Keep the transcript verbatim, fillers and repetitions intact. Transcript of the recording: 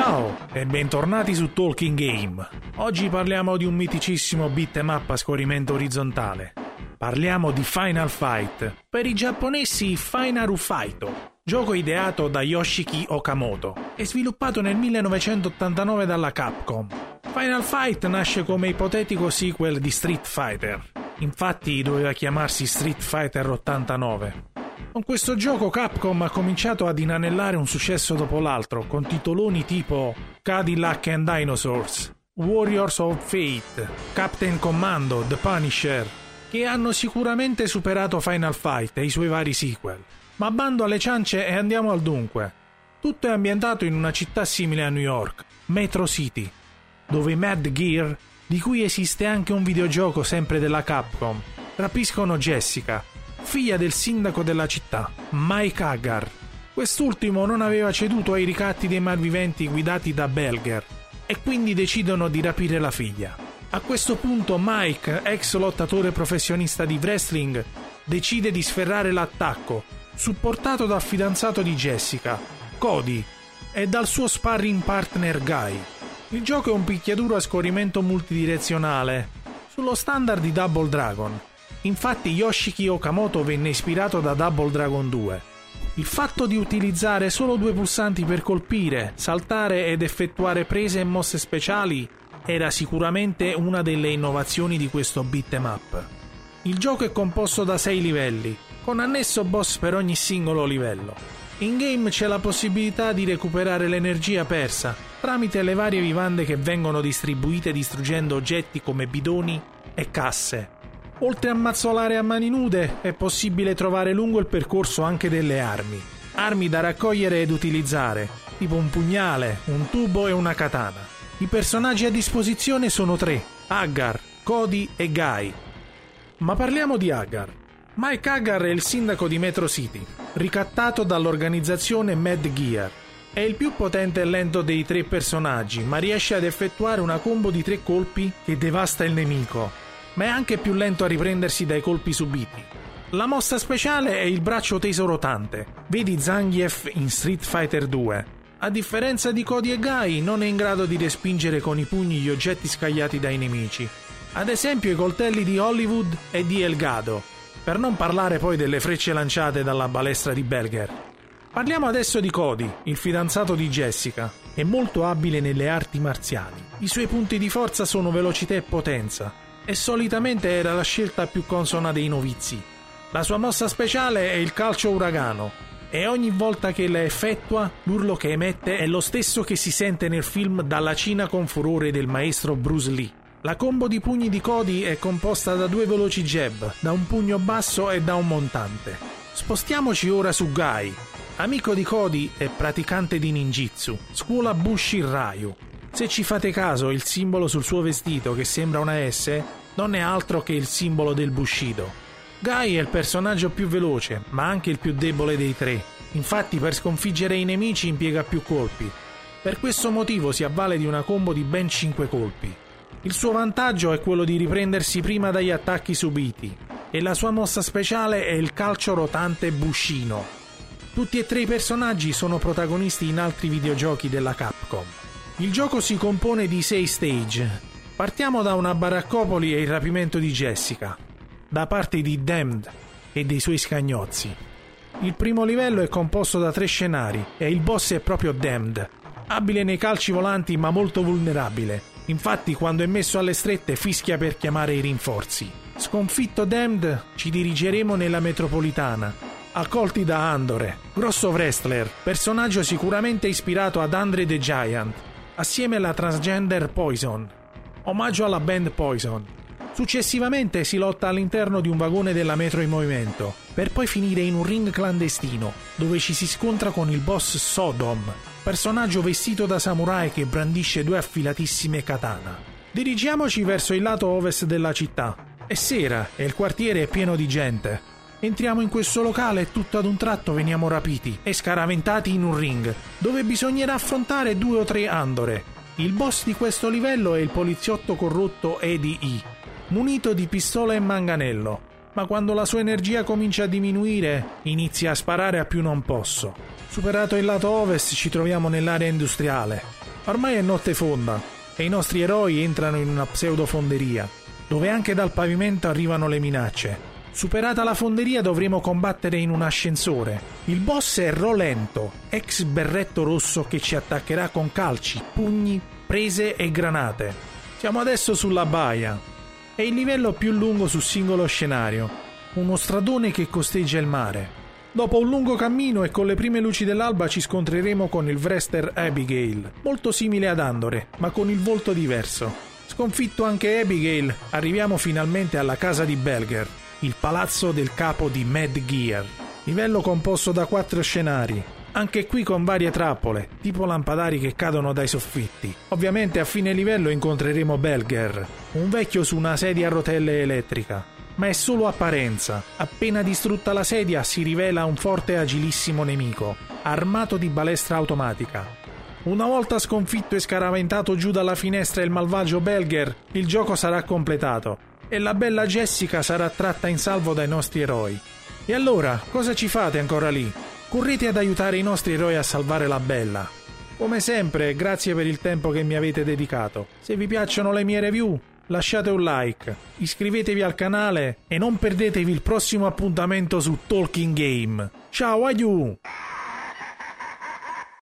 Ciao e bentornati su Talking Game. Oggi parliamo di un miticissimo beat'em up a scorrimento orizzontale. Parliamo di Final Fight, per i giapponesi Final Fight, gioco ideato da Yoshiki Okamoto e sviluppato nel millenovecentottantanove dalla Capcom. Final Fight nasce come ipotetico sequel di Street Fighter, infatti doveva chiamarsi Street Fighter ottantanove. Con questo gioco Capcom ha cominciato ad inanellare un successo dopo l'altro, con titoloni tipo Cadillac and Dinosaurs, Warriors of Fate, Captain Commando, The Punisher, che hanno sicuramente superato Final Fight e i suoi vari sequel. Ma bando alle ciance e andiamo al dunque. Tutto è ambientato in una città simile a New York, Metro City, dove Mad Gear, di cui esiste anche un videogioco sempre della Capcom, rapiscono Jessica, figlia del sindaco della città, Mike Haggar. Quest'ultimo non aveva ceduto ai ricatti dei malviventi guidati da Belger e quindi decidono di rapire la figlia. A questo punto Mike, ex lottatore professionista di wrestling, decide di sferrare l'attacco, supportato dal fidanzato di Jessica, Cody, e dal suo sparring partner Guy. Il gioco è un picchiaduro a scorrimento multidirezionale, sullo standard di Double Dragon. Infatti Yoshiki Okamoto venne ispirato da Double Dragon due. Il fatto di utilizzare solo due pulsanti per colpire, saltare ed effettuare prese e mosse speciali era sicuramente una delle innovazioni di questo beat'em up. Il gioco è composto da sei livelli, con annesso boss per ogni singolo livello. In game c'è la possibilità di recuperare l'energia persa tramite le varie vivande che vengono distribuite distruggendo oggetti come bidoni e casse. Oltre a mazzolare a mani nude, è possibile trovare lungo il percorso anche delle armi. Armi da raccogliere ed utilizzare, tipo un pugnale, un tubo e una katana. I personaggi a disposizione sono tre, Haggar, Cody e Guy. Ma parliamo di Haggar. Mike Haggar è il sindaco di Metro City, ricattato dall'organizzazione Mad Gear. È il più potente e lento dei tre personaggi, ma riesce ad effettuare una combo di tre colpi che devasta il nemico, ma è anche più lento a riprendersi dai colpi subiti. La mossa speciale è il braccio teso rotante, vedi Zangief in Street Fighter due. A differenza di Cody e Guy, non è in grado di respingere con i pugni gli oggetti scagliati dai nemici, ad esempio i coltelli di Hollywood e di Elgado, per non parlare poi delle frecce lanciate dalla balestra di Belger. Parliamo adesso di Cody, il fidanzato di Jessica. È molto abile nelle arti marziali. I suoi punti di forza sono velocità e potenza, e solitamente era la scelta più consona dei novizi. La sua mossa speciale è il calcio uragano, e ogni volta che la effettua, l'urlo che emette è lo stesso che si sente nel film Dalla Cina con furore del maestro Bruce Lee. La combo di pugni di Cody è composta da due veloci jab, da un pugno basso e da un montante. Spostiamoci ora su Guy, amico di Cody e praticante di ninjitsu, scuola Bushi Raiu. Se ci fate caso, il simbolo sul suo vestito, che sembra una S, non è altro che il simbolo del Bushido. Guy è il personaggio più veloce, ma anche il più debole dei tre. Infatti, per sconfiggere i nemici impiega più colpi. Per questo motivo si avvale di una combo di ben cinque colpi. Il suo vantaggio è quello di riprendersi prima dagli attacchi subiti, e la sua mossa speciale è il calcio rotante Bushino. Tutti e tre i personaggi sono protagonisti in altri videogiochi della Capcom. Il gioco si compone di sei stage. Partiamo da una baraccopoli e il rapimento di Jessica, da parte di Damned e dei suoi scagnozzi. Il primo livello è composto da tre scenari e il boss è proprio Damned, abile nei calci volanti ma molto vulnerabile. Infatti quando è messo alle strette fischia per chiamare i rinforzi. Sconfitto Damned ci dirigeremo nella metropolitana, accolti da Andore, grosso wrestler, personaggio sicuramente ispirato ad Andre the Giant, assieme alla transgender Poison, omaggio alla band Poison. Successivamente si lotta all'interno di un vagone della metro in movimento, per poi finire in un ring clandestino, dove ci si scontra con il boss Sodom, personaggio vestito da samurai che brandisce due affilatissime katana. Dirigiamoci verso il lato ovest della città. È sera e il quartiere è pieno di gente. Entriamo in questo locale e tutto ad un tratto veniamo rapiti e scaraventati in un ring, dove bisognerà affrontare due o tre Andore. Il boss di questo livello è il poliziotto corrotto Eddie, munito di pistola e manganello, ma quando la sua energia comincia a diminuire, inizia a sparare a più non posso. Superato il lato ovest ci troviamo nell'area industriale. Ormai è notte fonda e i nostri eroi entrano in una pseudofonderia, dove anche dal pavimento arrivano le minacce. Superata la fonderia dovremo combattere in un ascensore. Il boss è Rolento, ex berretto rosso che ci attaccherà con calci, pugni, prese e granate. Siamo adesso sulla baia. È il livello più lungo sul singolo scenario, uno stradone che costeggia il mare. Dopo un lungo cammino e con le prime luci dell'alba ci scontreremo con il wrestler Abigail, molto simile ad Andore, ma con il volto diverso. Sconfitto anche Abigail, arriviamo finalmente alla casa di Belger, il palazzo del capo di Mad Gear. Livello composto da quattro scenari, anche qui con varie trappole, tipo lampadari che cadono dai soffitti. Ovviamente a fine livello incontreremo Belger, un vecchio su una sedia a rotelle elettrica. Ma è solo apparenza. Appena distrutta la sedia si rivela un forte e agilissimo nemico, armato di balestra automatica. Una volta sconfitto e scaraventato giù dalla finestra il malvagio Belger, il gioco sarà completato e la bella Jessica sarà tratta in salvo dai nostri eroi. E allora, cosa ci fate ancora lì? Correte ad aiutare i nostri eroi a salvare la bella. Come sempre, grazie per il tempo che mi avete dedicato. Se vi piacciono le mie review, lasciate un like, iscrivetevi al canale e non perdetevi il prossimo appuntamento su Talking Game. Ciao, adieu!